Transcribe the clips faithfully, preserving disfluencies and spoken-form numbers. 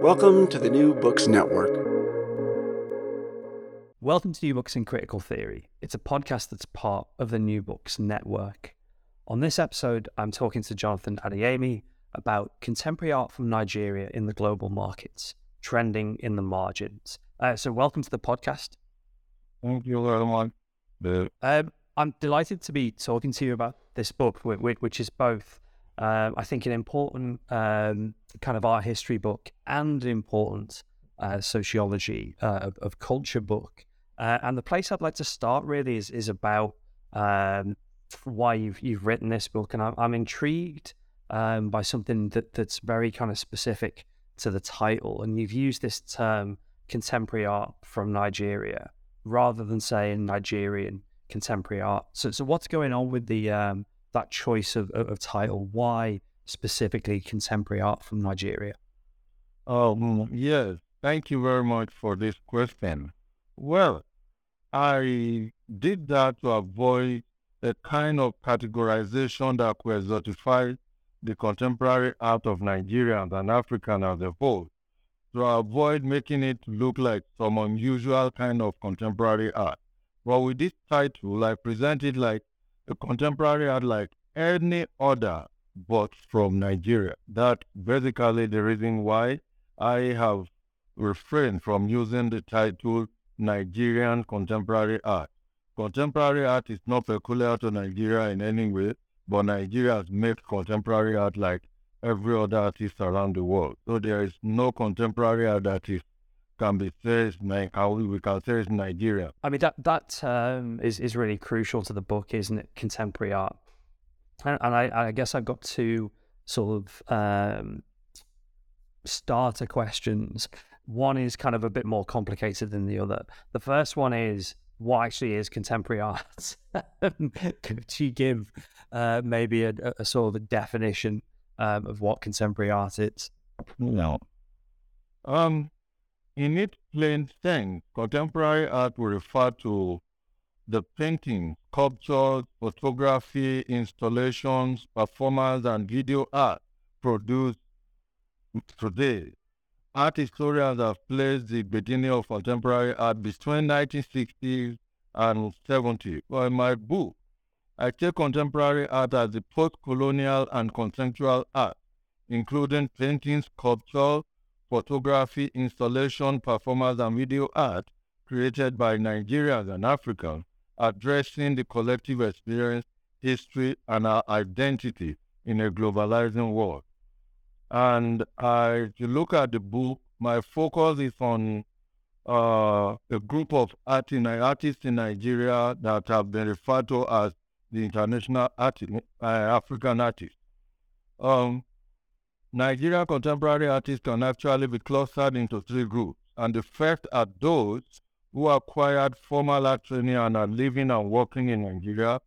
Welcome to the New Books Network. Welcome to New Books in Critical Theory. It's a podcast that's part of the New Books Network. On this episode, I'm talking to Jonathan Adeyemi about contemporary art from Nigeria in the global markets, trending in the margins. Uh, so welcome to the podcast. Thank you very much. Um, I'm delighted to be talking to you about this book, which is both Um, I think an important um, kind of art history book and an important uh, sociology uh, of, of culture book. Uh, and the place I'd like to start really is is about um, why you've you've written this book. And I'm, I'm intrigued um, by something that, that's very kind of specific to the title. And you've used this term contemporary art from Nigeria rather than saying Nigerian contemporary art. So, so what's going on with the um, that choice of, of, of title? Why specifically contemporary art from Nigeria? Um, yes, thank you very much for this question. Well, I did that to avoid a kind of categorization that could exotify the contemporary art of Nigerians and African as a whole, to avoid making it look like some unusual kind of contemporary art. But with this title, I present it like a contemporary art like any other, but from Nigeria. That's basically the reason why I have refrained from using the title Nigerian contemporary art. Contemporary art is not peculiar to Nigeria in any way, but Nigeria makes contemporary art like every other artist around the world. So there is no contemporary art that is can be said, we can say it's Nigeria. I mean, that that term is, is really crucial to the book, isn't it? Contemporary art. And, and I, I guess I've got two sort of um, starter questions. One is kind of a bit more complicated than the other. The first one is, what actually is contemporary art? Could you give uh, maybe a, a sort of a definition um, of what contemporary art is? No. Um... In its plain sense, contemporary art will refer to the painting, sculptures, photography, installations, performance, and video art produced today. Art historians have placed the beginning of contemporary art between nineteen sixties and seventies. Well, in my book, I take contemporary art as the post-colonial and consensual art, including painting, sculpture, photography, installation, performance, and video art created by Nigerians and Africans, addressing the collective experience, history, and our identity in a globalizing world. And I, if you look at the book, my focus is on uh, a group of art in, artists in Nigeria that have been referred to as the international artist, uh, African artists. Um, Nigerian contemporary artists can actually be clustered into three groups, and the first are those who acquired formal art training and are living and working in Nigeria.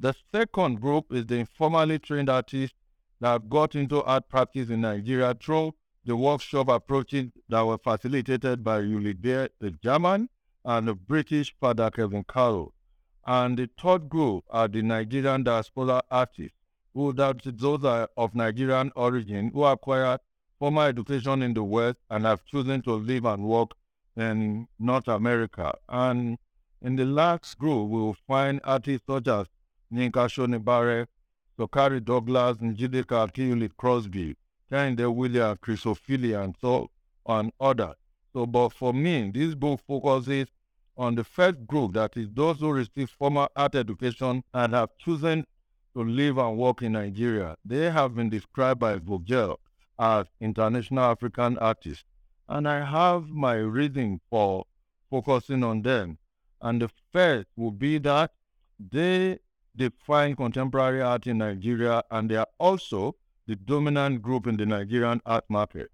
The second group is the informally trained artists that got into art practice in Nigeria through the workshop approaches that were facilitated by Ulli Beier, the German, and the British Father Kevin Carroll. And the third group are the Nigerian diaspora artists, who that those are of Nigerian origin who acquired formal education in the West and have chosen to live and work in North America. And in the last group, we will find artists such as Ninka Shonibare, Sokari Douglas, Njideka Akunyili Crosby, Tanya Williams, Chrysophilia, and so on others. So, but for me, this book focuses on the first group, that is those who receive formal art education and have chosen to live and work in Nigeria. They have been described by Vogel as international African artists. And I have my reason for focusing on them. And the first would be that they define contemporary art in Nigeria, and they are also the dominant group in the Nigerian art market.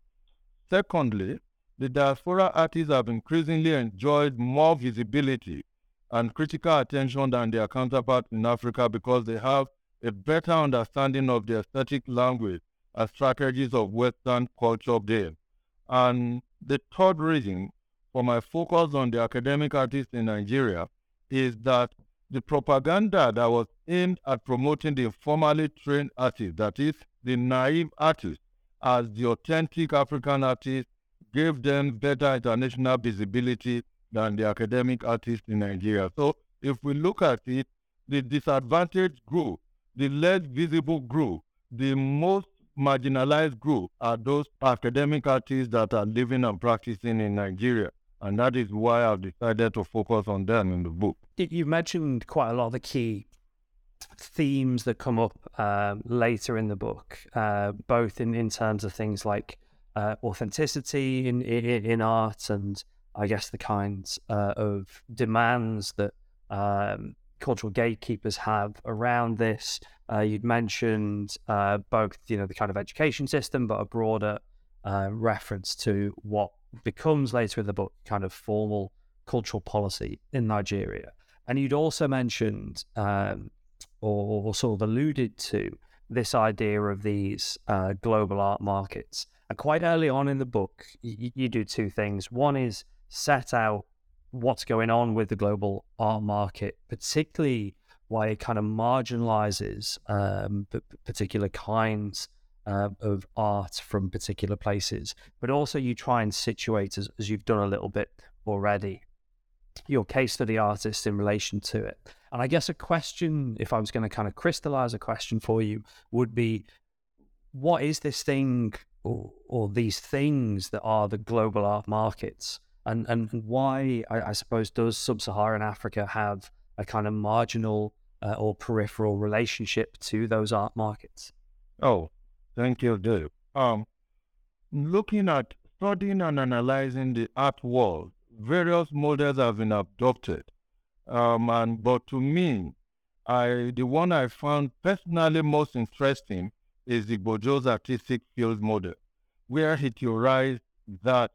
Secondly, the diaspora artists have increasingly enjoyed more visibility and critical attention than their counterparts in Africa because they have a better understanding of the aesthetic language and strategies of Western culture there. And the third reason for my focus on the academic artists in Nigeria is that the propaganda that was aimed at promoting the informally trained artists, that is, the naive artists, as the authentic African artists gave them better international visibility than the academic artists in Nigeria. So if we look at it, the disadvantaged grew, the less visible grew, the most marginalized group are those academic artists that are living and practicing in Nigeria. And that is why I've decided to focus on them in the book. You mentioned quite a lot of the key themes that come up uh, later in the book, uh, both in, in terms of things like uh, authenticity in, in in art and, I guess, the kinds uh, of demands that um, cultural gatekeepers have around this. Uh, you'd mentioned uh, both, you know, the kind of education system, but a broader uh, reference to what becomes later in the book kind of formal cultural policy in Nigeria. And you'd also mentioned um, or, or sort of alluded to this idea of these uh, global art markets. And quite early on in the book, y- you do two things. One is set out what's going on with the global art market, particularly why it kind of marginalizes um, p- particular kinds Uh, of art from particular places, but also you try and situate, as, as you've done a little bit already, your case study artist in relation to it. And I guess a question, if I was going to kind of crystallize a question for you, would be, what is this thing or, or these things that are the global art markets, and, and why, I, I suppose, does sub-Saharan Africa have a kind of marginal uh, or peripheral relationship to those art markets? Oh, thank you, Dave. Um, looking at, studying and analyzing the art world, various models have been adopted. Um, and but to me, I the one I found personally most interesting is the Bourdieu's artistic field model, where he theorized that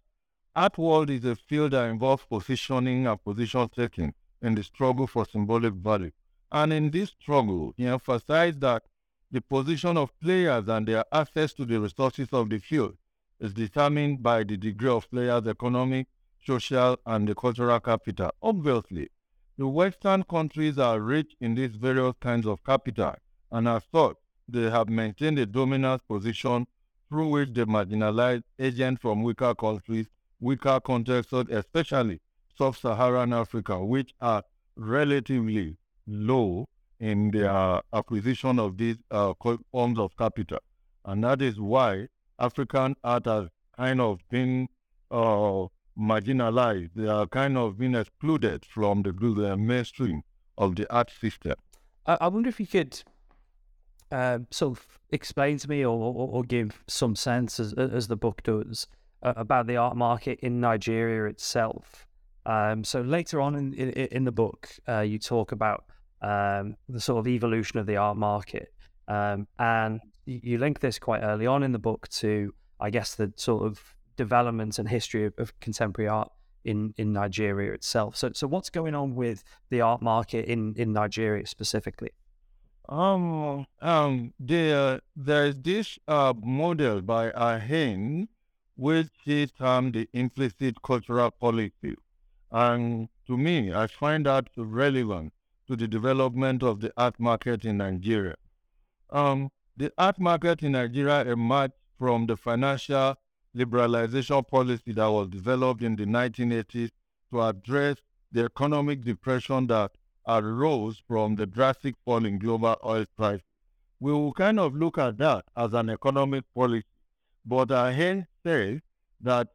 art world is a field that involves positioning and position taking in the struggle for symbolic value. And in this struggle, he emphasized that the position of players and their access to the resources of the field is determined by the degree of players' economic, social, and the cultural capital. Obviously, the Western countries are rich in these various kinds of capital, and as such, they have maintained a dominant position through which they marginalize agents from weaker countries, weaker contexts, especially sub-Saharan Africa, which are relatively low in their acquisition of these uh, forms of capital. And that is why African art has kind of been uh, marginalized. They are kind of been excluded from the, the mainstream of the art system. I, I wonder if you could uh, sort of explain to me or, or, or give some sense, as, as the book does, uh, about the art market in Nigeria itself. Um, so later on in, in, in the book, uh, you talk about Um, the sort of evolution of the art market. Um, and you link this quite early on in the book to, I guess, the sort of development and history of, of contemporary art in, in Nigeria itself. So so what's going on with the art market in, in Nigeria specifically? Um, um, there, there's this uh, model by Ahin, which is um, the implicit cultural policy. And to me, I find that relevant to the development of the art market in Nigeria. Um, the art market in Nigeria emerged from the financial liberalization policy that was developed in the nineteen eighties to address the economic depression that arose from the drastic fall in global oil prices. We will kind of look at that as an economic policy, but I hence say that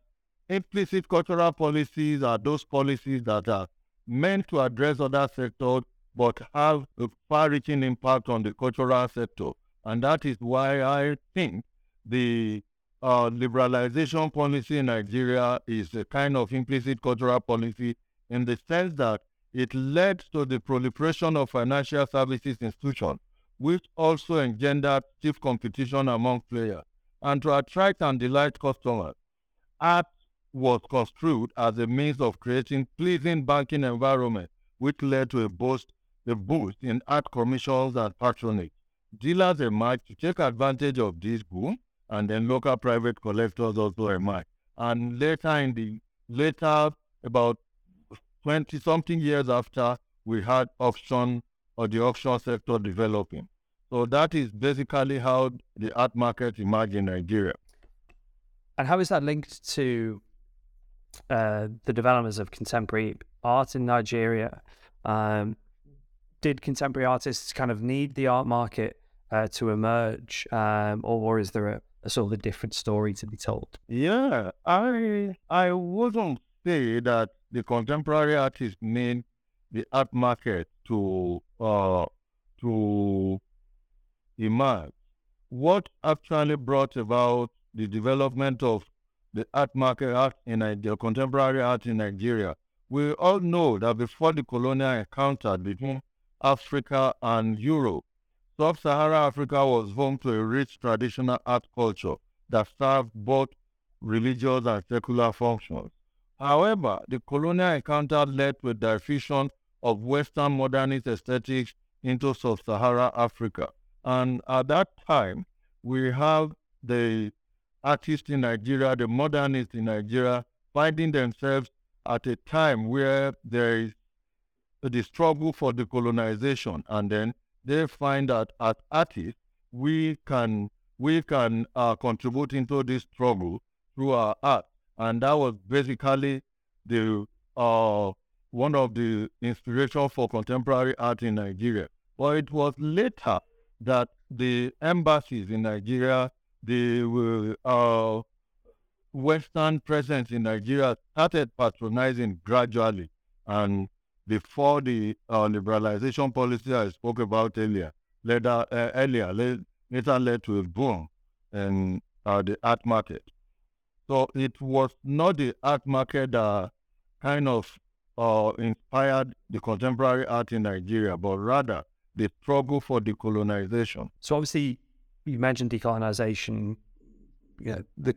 implicit cultural policies are those policies that are meant to address other sectors but have a far-reaching impact on the cultural sector. And that is why I think the uh, liberalization policy in Nigeria is a kind of implicit cultural policy, in the sense that it led to the proliferation of financial services institutions, which also engendered stiff competition among players. And to attract and delight customers, art was construed as a means of creating pleasing banking environment, which led to a boost, a boost in art commissions and patrons. Dealers emerged to take advantage of this boom, and then local private collectors also emerged. And later, in the later about twenty-something years after, we had auction or the auction sector developing. So that is basically how the art market emerged in Nigeria. And how is that linked to uh, the developments of contemporary art in Nigeria? Um, did contemporary artists kind of need the art market uh, to emerge, um, or is there a, a sort of a different story to be told? Yeah, I I wouldn't say that the contemporary artists need the art market to uh, to emerge. What actually brought about the development of the art market art in the contemporary art in Nigeria? We all know that before the colonial encounter between Africa and Europe, Sub-Saharan Africa was home to a rich traditional art culture that served both religious and secular functions. However, the colonial encounter led to a diffusion of Western modernist aesthetics into Sub-Saharan Africa. And at that time, we have the artists in Nigeria, the modernists in Nigeria, finding themselves at a time where there is the struggle for decolonization, and then they find that as artists, we can we can uh, contribute into this struggle through our art, and that was basically the uh, one of the inspiration for contemporary art in Nigeria. But it was later that the embassies in Nigeria, the uh, Western presence in Nigeria started patronizing gradually, and before the uh, liberalization policy I spoke about earlier, later, uh, earlier later led to a boom in uh, the art market. So it was not the art market that kind of uh, inspired the contemporary art in Nigeria, but rather the struggle for decolonization. So obviously, you mentioned decolonization, you know, the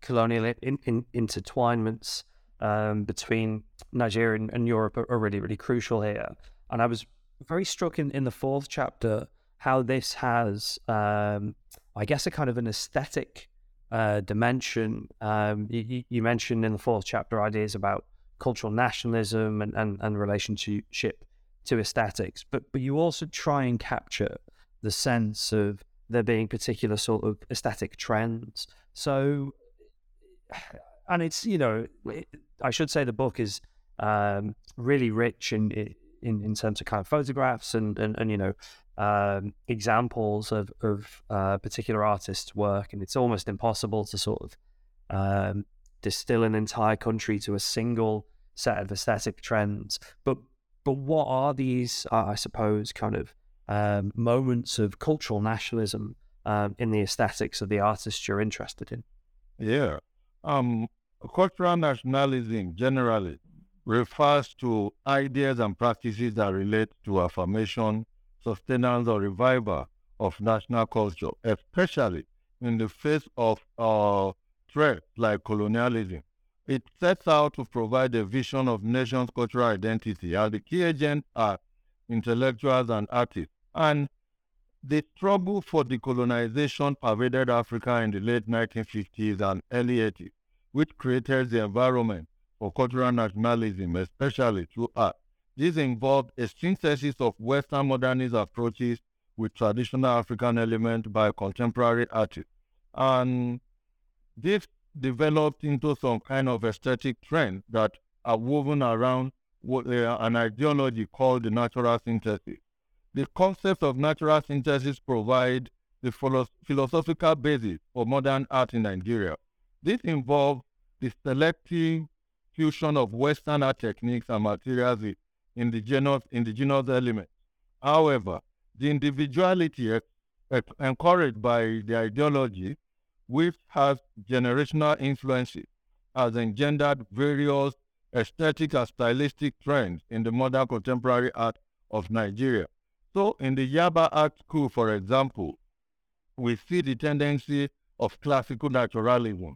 colonial in, in, intertwinements um, between Nigeria and, and Europe are, are really, really crucial here. And I was very struck in, in the fourth chapter how this has, um, I guess, a kind of an aesthetic uh, dimension. Um, you, you mentioned in the fourth chapter ideas about cultural nationalism and, and, and relationship to aesthetics, but but you also try and capture the sense of there being particular sort of aesthetic trends. So, and it's, you know, it, I should say the book is um, really rich in, in in terms of kind of photographs and, and, and you know, um, examples of, of uh, particular artists' work. And it's almost impossible to sort of um, distill an entire country to a single set of aesthetic trends. But, but what are these, uh, I suppose, kind of, Um, moments of cultural nationalism um, in the aesthetics of the artists you're interested in? Yeah. Um, cultural nationalism generally refers to ideas and practices that relate to affirmation, sustenance, or revival of national culture, especially in the face of uh, threats like colonialism. It sets out to provide a vision of nation's cultural identity, and the key agents are intellectuals and artists. And the struggle for decolonization pervaded Africa in the late nineteen fifties and early eighties, which created the environment for cultural nationalism, especially through art. This involved a synthesis of Western modernist approaches with traditional African elements by contemporary artists. And this developed into some kind of aesthetic trend that are woven around what uh, an ideology called the natural synthesis. The concept of natural synthesis provides the philo- philosophical basis for modern art in Nigeria. This involves the selective fusion of Western art techniques and materials in indigenous, indigenous elements. However, the individuality encouraged by the ideology, which has generational influences, has engendered various aesthetic and stylistic trends in the modern contemporary art of Nigeria. So in the Yaba Art School, for example, we see the tendency of classical naturalism.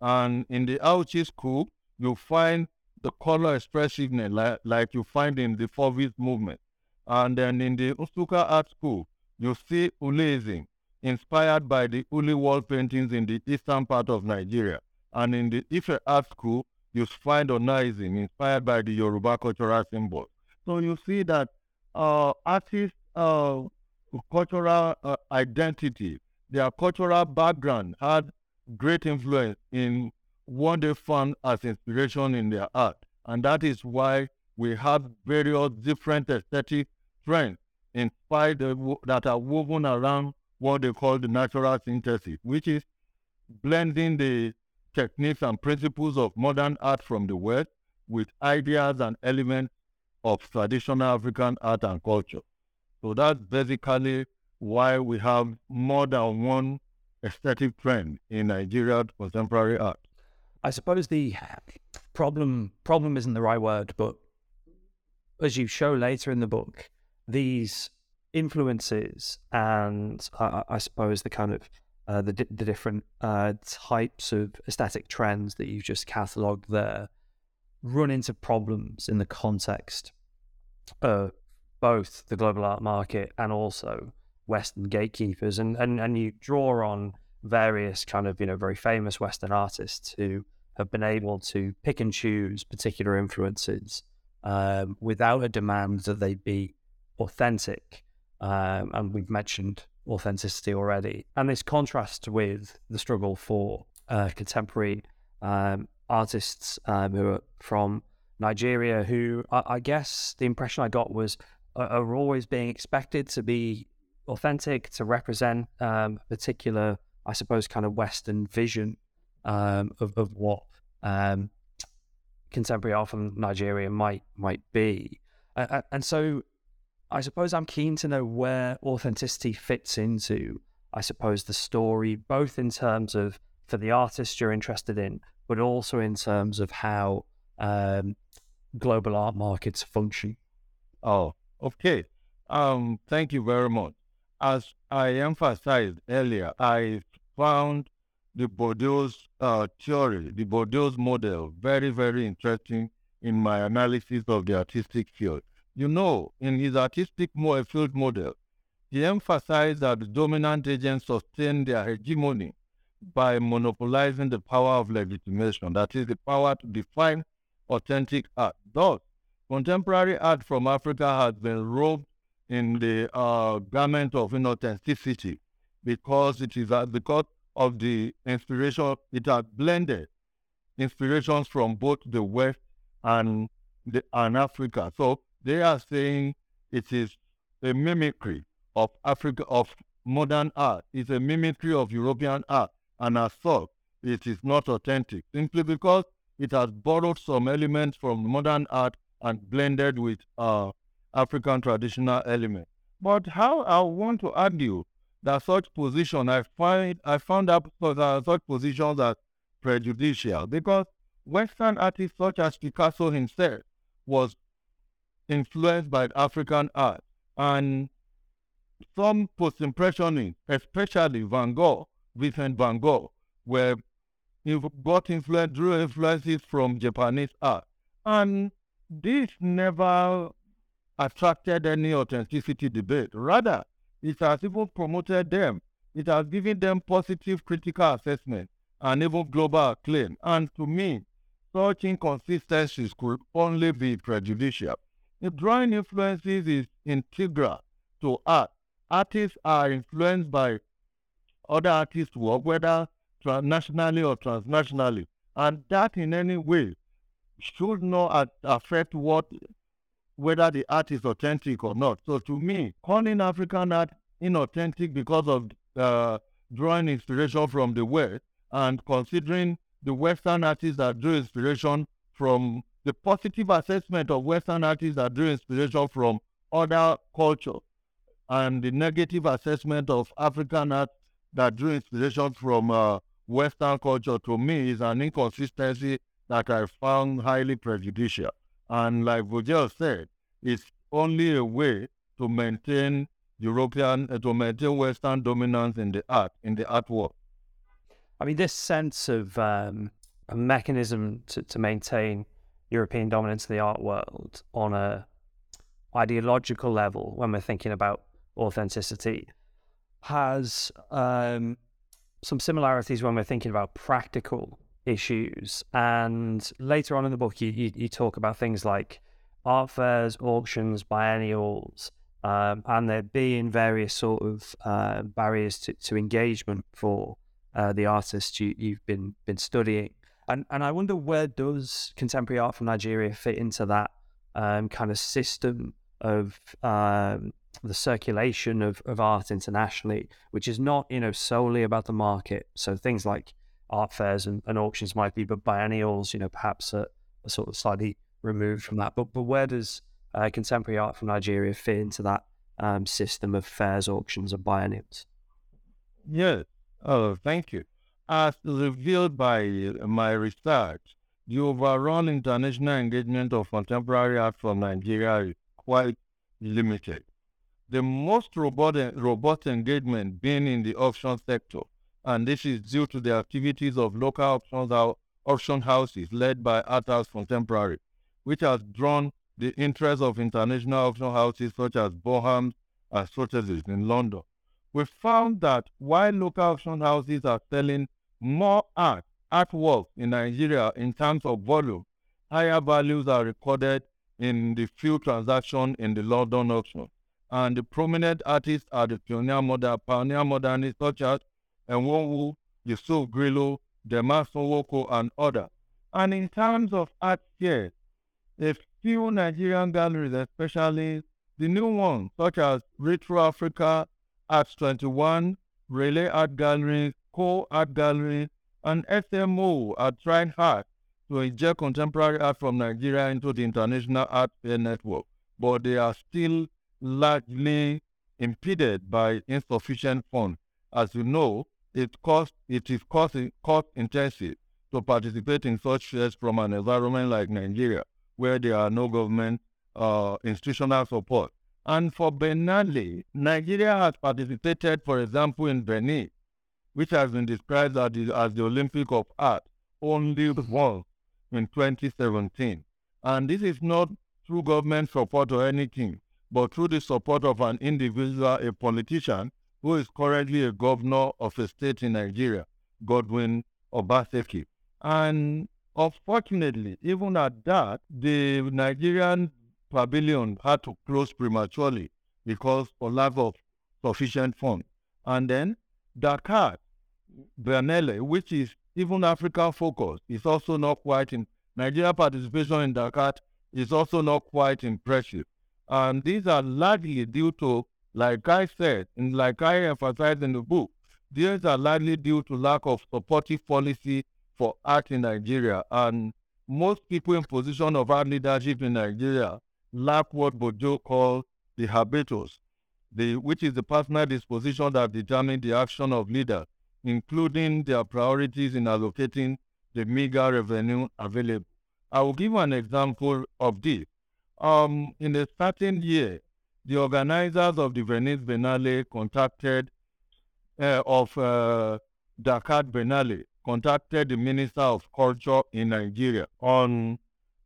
And in the Auchi School, you find the color expressiveness like, like you find in the Fauvism movement. And then in the Usuka Art School, you see Ullism, inspired by the Uli wall paintings in the eastern part of Nigeria. And in the Ife Art School, you find Onaism, inspired by the Yoruba cultural symbols. So you see that uh, artists Uh, cultural uh, identity, their cultural background had great influence in what they found as inspiration in their art. And that is why we have various different aesthetic trends inspired that are woven around what they call the natural synthesis, which is blending the techniques and principles of modern art from the West with ideas and elements of traditional African art and culture. So that's basically why we have more than one aesthetic trend in Nigerian contemporary art. I suppose the problem problem isn't the right word, but as you show later in the book, these influences and uh, I suppose the kind of uh, the, the different uh, types of aesthetic trends that you just catalogued there run into problems in the context of both the global art market and also Western gatekeepers, and, and and you draw on various kind of, you know, very famous Western artists who have been able to pick and choose particular influences um, without a demand that they be authentic. Um, and we've mentioned authenticity already. And this contrasts with the struggle for uh, contemporary um, artists um, who are from Nigeria, who I, I guess the impression I got was uh, are always being expected to be authentic, to represent um, particular, I suppose, kind of Western vision um, of, of what um, contemporary art from Nigeria might might be. Uh, and so I suppose I'm keen to know where authenticity fits into, I suppose, the story, both in terms of for the artist you're interested in, but also in terms of how um, global art markets function. Oh, okay. Um, thank you very much. As I emphasized earlier, I found the Bourdieu's uh, theory, the Bourdieu's model, very, very interesting in my analysis of the artistic field. You know, in his artistic field model, he emphasized that the dominant agents sustain their hegemony by monopolizing the power of legitimation, that is, the power to define authentic art. Thus, contemporary art from Africa has been robed in the uh, garment of inauthenticity because it is uh, because of the inspiration. It has blended inspirations from both the West and the, and Africa. So they are saying it is a mimicry of Africa, of modern art. It's a mimicry of European art, and as such, it is not authentic simply because it has borrowed some elements from modern art and blended with uh, African traditional element. But how I want to argue that such position, I find I found out that such positions are prejudicial because Western artists such as Picasso himself was influenced by African art, and some post-impressionists, especially Van Gogh, Vincent Van Gogh, were got influenced drew influences from Japanese art, and this never attracted any authenticity debate. Rather, it has even promoted them. It has given them positive critical assessment and even global acclaim. And to me, such inconsistencies could only be prejudicial. If drawing influences is integral to art, artists are influenced by other artists' work, whether nationally or transnationally, and that in any way should not affect what whether the art is authentic or not. So to me, calling African art inauthentic because of uh, drawing inspiration from the West and considering the Western artists that drew inspiration from the positive assessment of Western artists that drew inspiration from other cultures and the negative assessment of African art that drew inspiration from uh, Western culture, to me is an inconsistency that I found highly prejudicial. And like Vogel said, it's only a way to maintain European, uh, to maintain Western dominance in the art, in the artwork. I mean, this sense of um, a mechanism to, to maintain European dominance in the art world on a ideological level, when we're thinking about authenticity, has um, some similarities when we're thinking about practical issues. And later on in the book, you, you, you talk about things like art fairs, auctions, biennials, um, and there being various sort of uh, barriers to, to engagement for uh, the artists you, you've been been studying. And and I wonder, where does contemporary art from Nigeria fit into that um, kind of system of um, the circulation of, of art internationally, which is not, you know, solely about the market. So things like art fairs and, and auctions might be, but biennials, you know, perhaps are, are sort of slightly removed from that. But but where does uh, contemporary art from Nigeria fit into that um, system of fairs, auctions, and biennials? Yeah. Oh, thank you. As revealed by my research, the overall international engagement of contemporary art from Nigeria is quite limited. The most robust, robust engagement being in the auction sector, and this is due to the activities of local auction houses led by Art House Contemporary, which has drawn the interest of international auction houses such as Bonhams and Sotheby's in London. We found that while local auction houses are selling more art, artwork in Nigeria in terms of volume, higher values are recorded in the few transactions in the London auction. And the prominent artists are the pioneer, modern, pioneer modernists such as Enwonwu, Yusuf Grillo, Demaso Woko, and others. And in terms of art shares, a few Nigerian galleries, especially the new ones such as Retro Africa, Arts twenty-one, Relay Art Galleries, Co Art Gallery, and S M O are trying hard to inject contemporary art from Nigeria into the international art fair network, but they are still largely impeded by insufficient funds. As you know, it costs, it is cost, cost intensive to participate in such fairs from an environment like Nigeria, where there are no government uh, institutional support. And for biennale, Nigeria has participated, for example, in Benin, which has been described as the, as the Olympic of Art, only once in twenty seventeen. And this is not through government support or anything, but through the support of an individual, a politician, who is currently a governor of a state in Nigeria, Godwin Obaseki. And unfortunately, even at that, the Nigerian pavilion had to close prematurely because of lack of sufficient funds. And then Dakar Biennale, which is even Africa-focused, is also not quite in... Nigeria participation in Dakar is also not quite impressive. And these are largely due to, like I said, and like I emphasized in the book, these are largely due to lack of supportive policy for art in Nigeria. And most people in position of art leadership in Nigeria lack what Bourdieu calls the habitus, the, which is the personal disposition that determines the action of leaders, including their priorities in allocating the meager revenue available. I will give an example of this. Um, in a certain year, the organizers of the Venice Biennale contacted, uh, of uh, Dakar Biennale, contacted the Minister of Culture in Nigeria on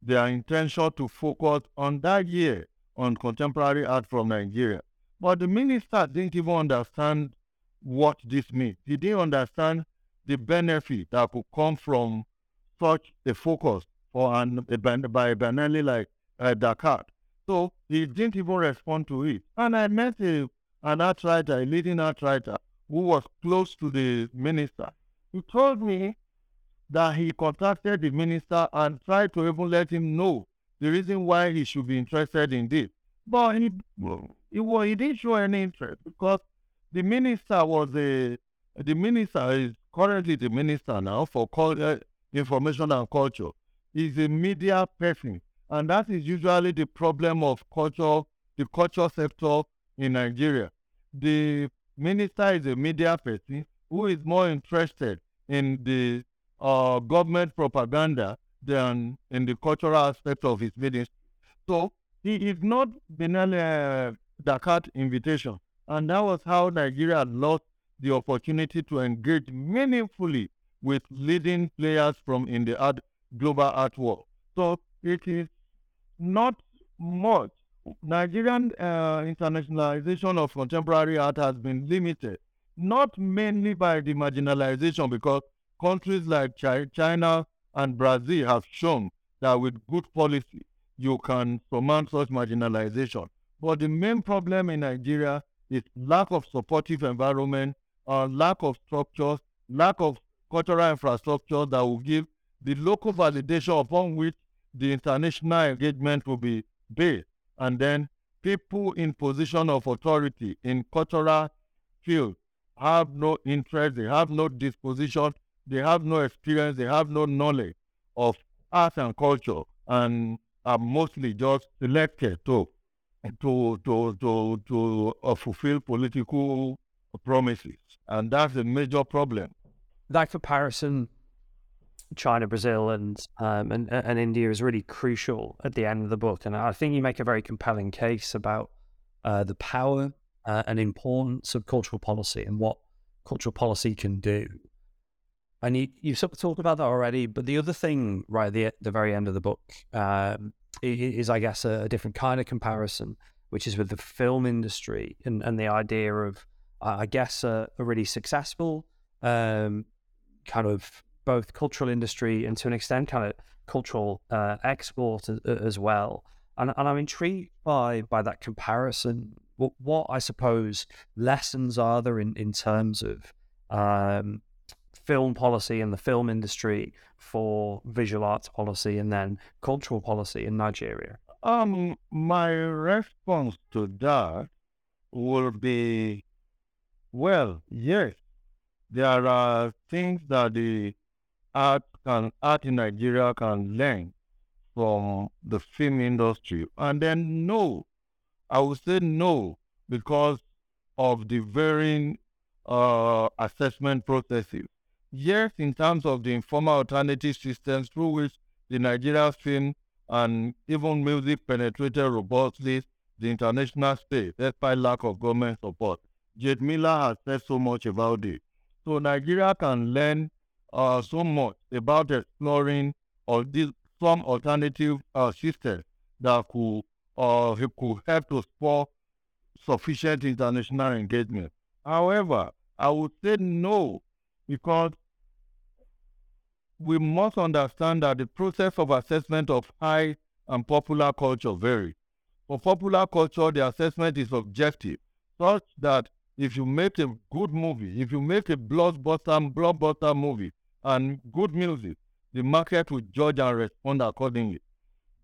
their intention to focus on that year on contemporary art from Nigeria. But the minister didn't even understand what this means. He didn't understand the benefit that could come from such a focus for an, a, by a Biennale like Uh, Dakar. So he didn't even respond to it. And I met a, an art writer, a leading art writer, who was close to the minister. He told me that he contacted the minister and tried to even let him know the reason why he should be interested in this. But he, he, well, he didn't show any interest because the minister was a, the minister is currently the minister now for culture, information and culture. He's a media person. And that is usually the problem of culture, the culture sector in Nigeria. The minister is a media person who is more interested in the uh, government propaganda than in the cultural aspect of his ministry. So he ignored Biennale Dakar invitation. And that was how Nigeria lost the opportunity to engage meaningfully with leading players from in the art, global art world. So it is not much. Nigerian uh, internationalization of contemporary art has been limited, not mainly by the marginalization, because countries like Ch- China and Brazil have shown that with good policy, you can surmount such marginalization. But the main problem in Nigeria is lack of supportive environment, or lack of structures lack of cultural infrastructure that will give the local validation upon which the international engagement will be based. And then people in position of authority in cultural field have no interest, they have no disposition, they have no experience, they have no knowledge of art and culture, and are mostly just selected to to to to, to uh, fulfill political promises. And that's a major problem. That comparison, China, Brazil, and um, and and India, is really crucial at the end of the book. And I think you make a very compelling case about uh, the power uh, and importance of cultural policy and what cultural policy can do. And you, you've sort of talked about that already. But the other thing, right at the, the very end of the book, um, is, I guess, a, a different kind of comparison, which is with the film industry and, and the idea of, uh, I guess, a, a really successful um, kind of both cultural industry and to an extent kind of cultural uh, export as, as well. And, and I'm intrigued by by that comparison. What, what I suppose lessons are there in, in terms of um, film policy and the film industry for visual arts policy and then cultural policy in Nigeria? Um, my response to that will be, well, yes, there are things that the art can, art in Nigeria can learn from the film industry. And then no, I would say no, because of the varying uh, assessment processes. Yes, in terms of the informal alternative systems through which the Nigerian film and even music penetrated robustly the international space, despite lack of government support. Jade Miller has said so much about it. So Nigeria can learn Uh, so much about exploring all these, some alternative uh, systems that could, uh, could help to spur sufficient international engagement. However, I would say no, because we must understand that the process of assessment of high and popular culture varies. For popular culture, the assessment is objective, such that if you make a good movie, if you make a blockbuster, blockbuster movie, and good music, the market will judge and respond accordingly.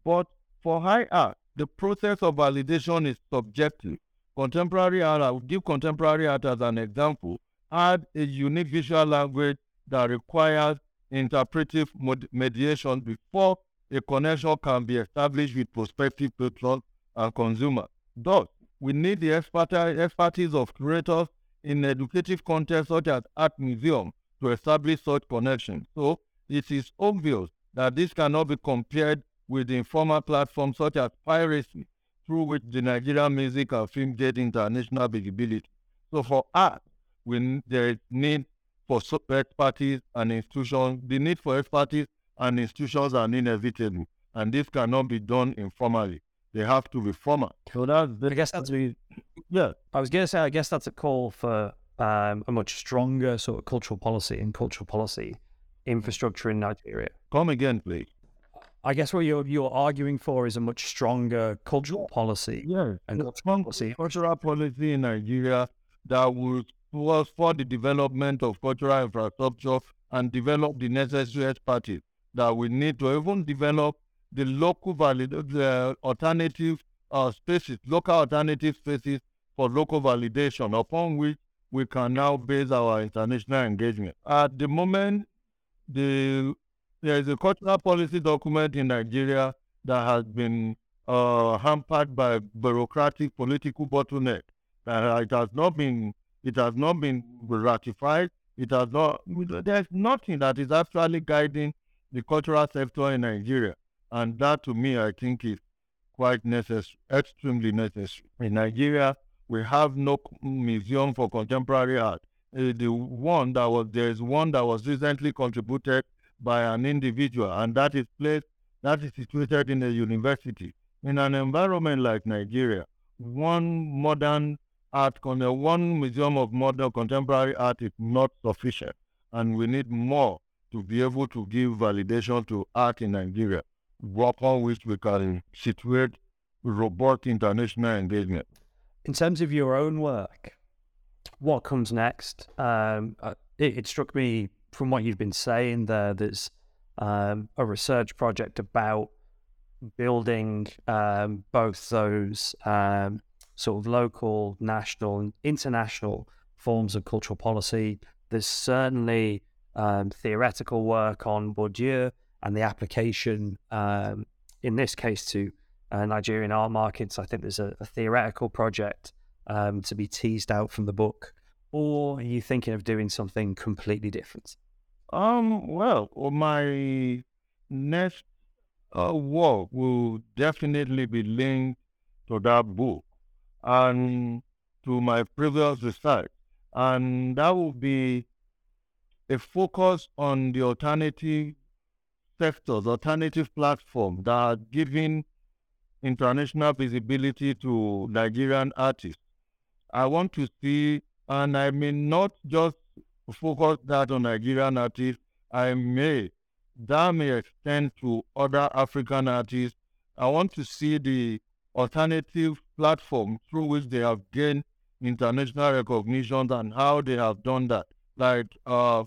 But for high art, the process of validation is subjective. Contemporary art, I will give contemporary art as an example, had a unique visual language that requires interpretive mod- mediation before a connection can be established with prospective patrons and consumers. Thus, we need the expertise of curators in educative contexts such as art museums to establish such connections. So it is obvious that this cannot be compared with the informal platforms such as piracy, through which the Nigerian music and film get international visibility. So for art, we, there is need for expertise and institutions. The need for expertise and institutions are inevitable, and this cannot be done informally. They have to be formal. So that's the, I guess that's we. Yeah, I was going to say. I guess that's a call for um, a much stronger sort of cultural policy and cultural policy infrastructure in Nigeria. Come again, please. I guess what you're you're arguing for is a much stronger cultural policy. Yeah, and cultural policy, cultural policy in Nigeria that would for the development of cultural infrastructure and develop the necessary expertise that we need to even develop the local valid, the alternative uh, spaces, local alternative spaces for local validation, upon which we can now base our international engagement. At the moment, the, there is a cultural policy document in Nigeria that has been uh, hampered by bureaucratic political bottleneck. Uh, it has not been, it has not been ratified. It has not. There's nothing that is actually guiding the cultural sector in Nigeria. And that, to me, I think is quite necessary, extremely necessary. In Nigeria, we have no museum for contemporary art. Uh, the one that was there is one that was recently contributed by an individual, and that is placed, that is situated in a university. In an environment like Nigeria, one modern art, one museum of modern contemporary art is not sufficient, and we need more to be able to give validation to art in Nigeria. Work on which we can situate robust international engagement. In terms of your own work, what comes next? Um, it, it struck me from what you've been saying there, there's um, a research project about building um, both those um, sort of local, national, and international forms of cultural policy. There's certainly um, theoretical work on Bourdieu and the application, um, in this case, to uh, Nigerian art markets. I think there's a, a theoretical project um, to be teased out from the book. Or are you thinking of doing something completely different? Um. Well, my next uh, work will definitely be linked to that book and to my previous research. And that will be a focus on the alternative sectors, alternative platforms that are giving international visibility to Nigerian artists. I want to see, and I may not just focus that on Nigerian artists, I may, that may extend to other African artists. I want to see the alternative platform through which they have gained international recognition and how they have done that. Like uh,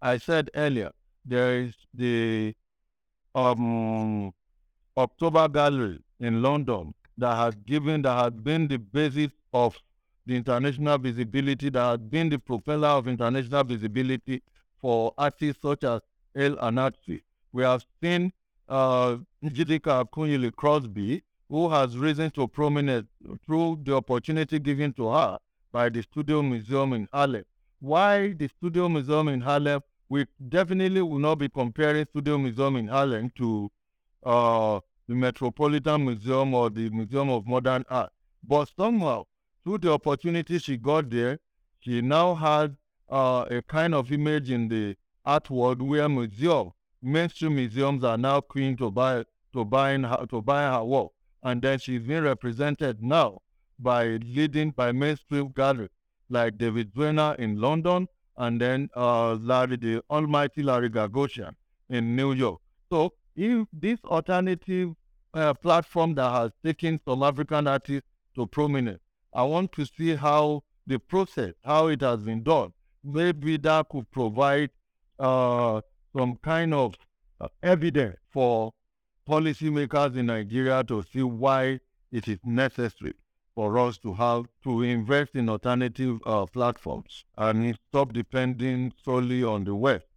I said earlier, there is the um, October Gallery in London that has given, that has been the basis of the international visibility, that has been the propeller of international visibility for artists such as El Anatsui. We have seen uh, Njideka Akunyili Crosby, who has risen to prominence through the opportunity given to her by the Studio Museum in Harlem. Why the Studio Museum in Harlem? We definitely will not be comparing Studio Museum in Harlem to uh, the Metropolitan Museum or the Museum of Modern Art. But somehow, through the opportunity she got there, she now has uh, a kind of image in the art world where museums, mainstream museums, are now keen to buy to buying her, to buy her work, and then she's been represented now by leading by mainstream galleries like David Zwirner in London, and then uh, Larry, the almighty Larry Gagosian in New York. So, if this alternative uh, platform that has taken South African artists to prominence, I want to see how the process, how it has been done. Maybe that could provide uh, some kind of evidence for policymakers in Nigeria to see why it is necessary for us to have to invest in alternative uh, platforms and stop depending solely on the West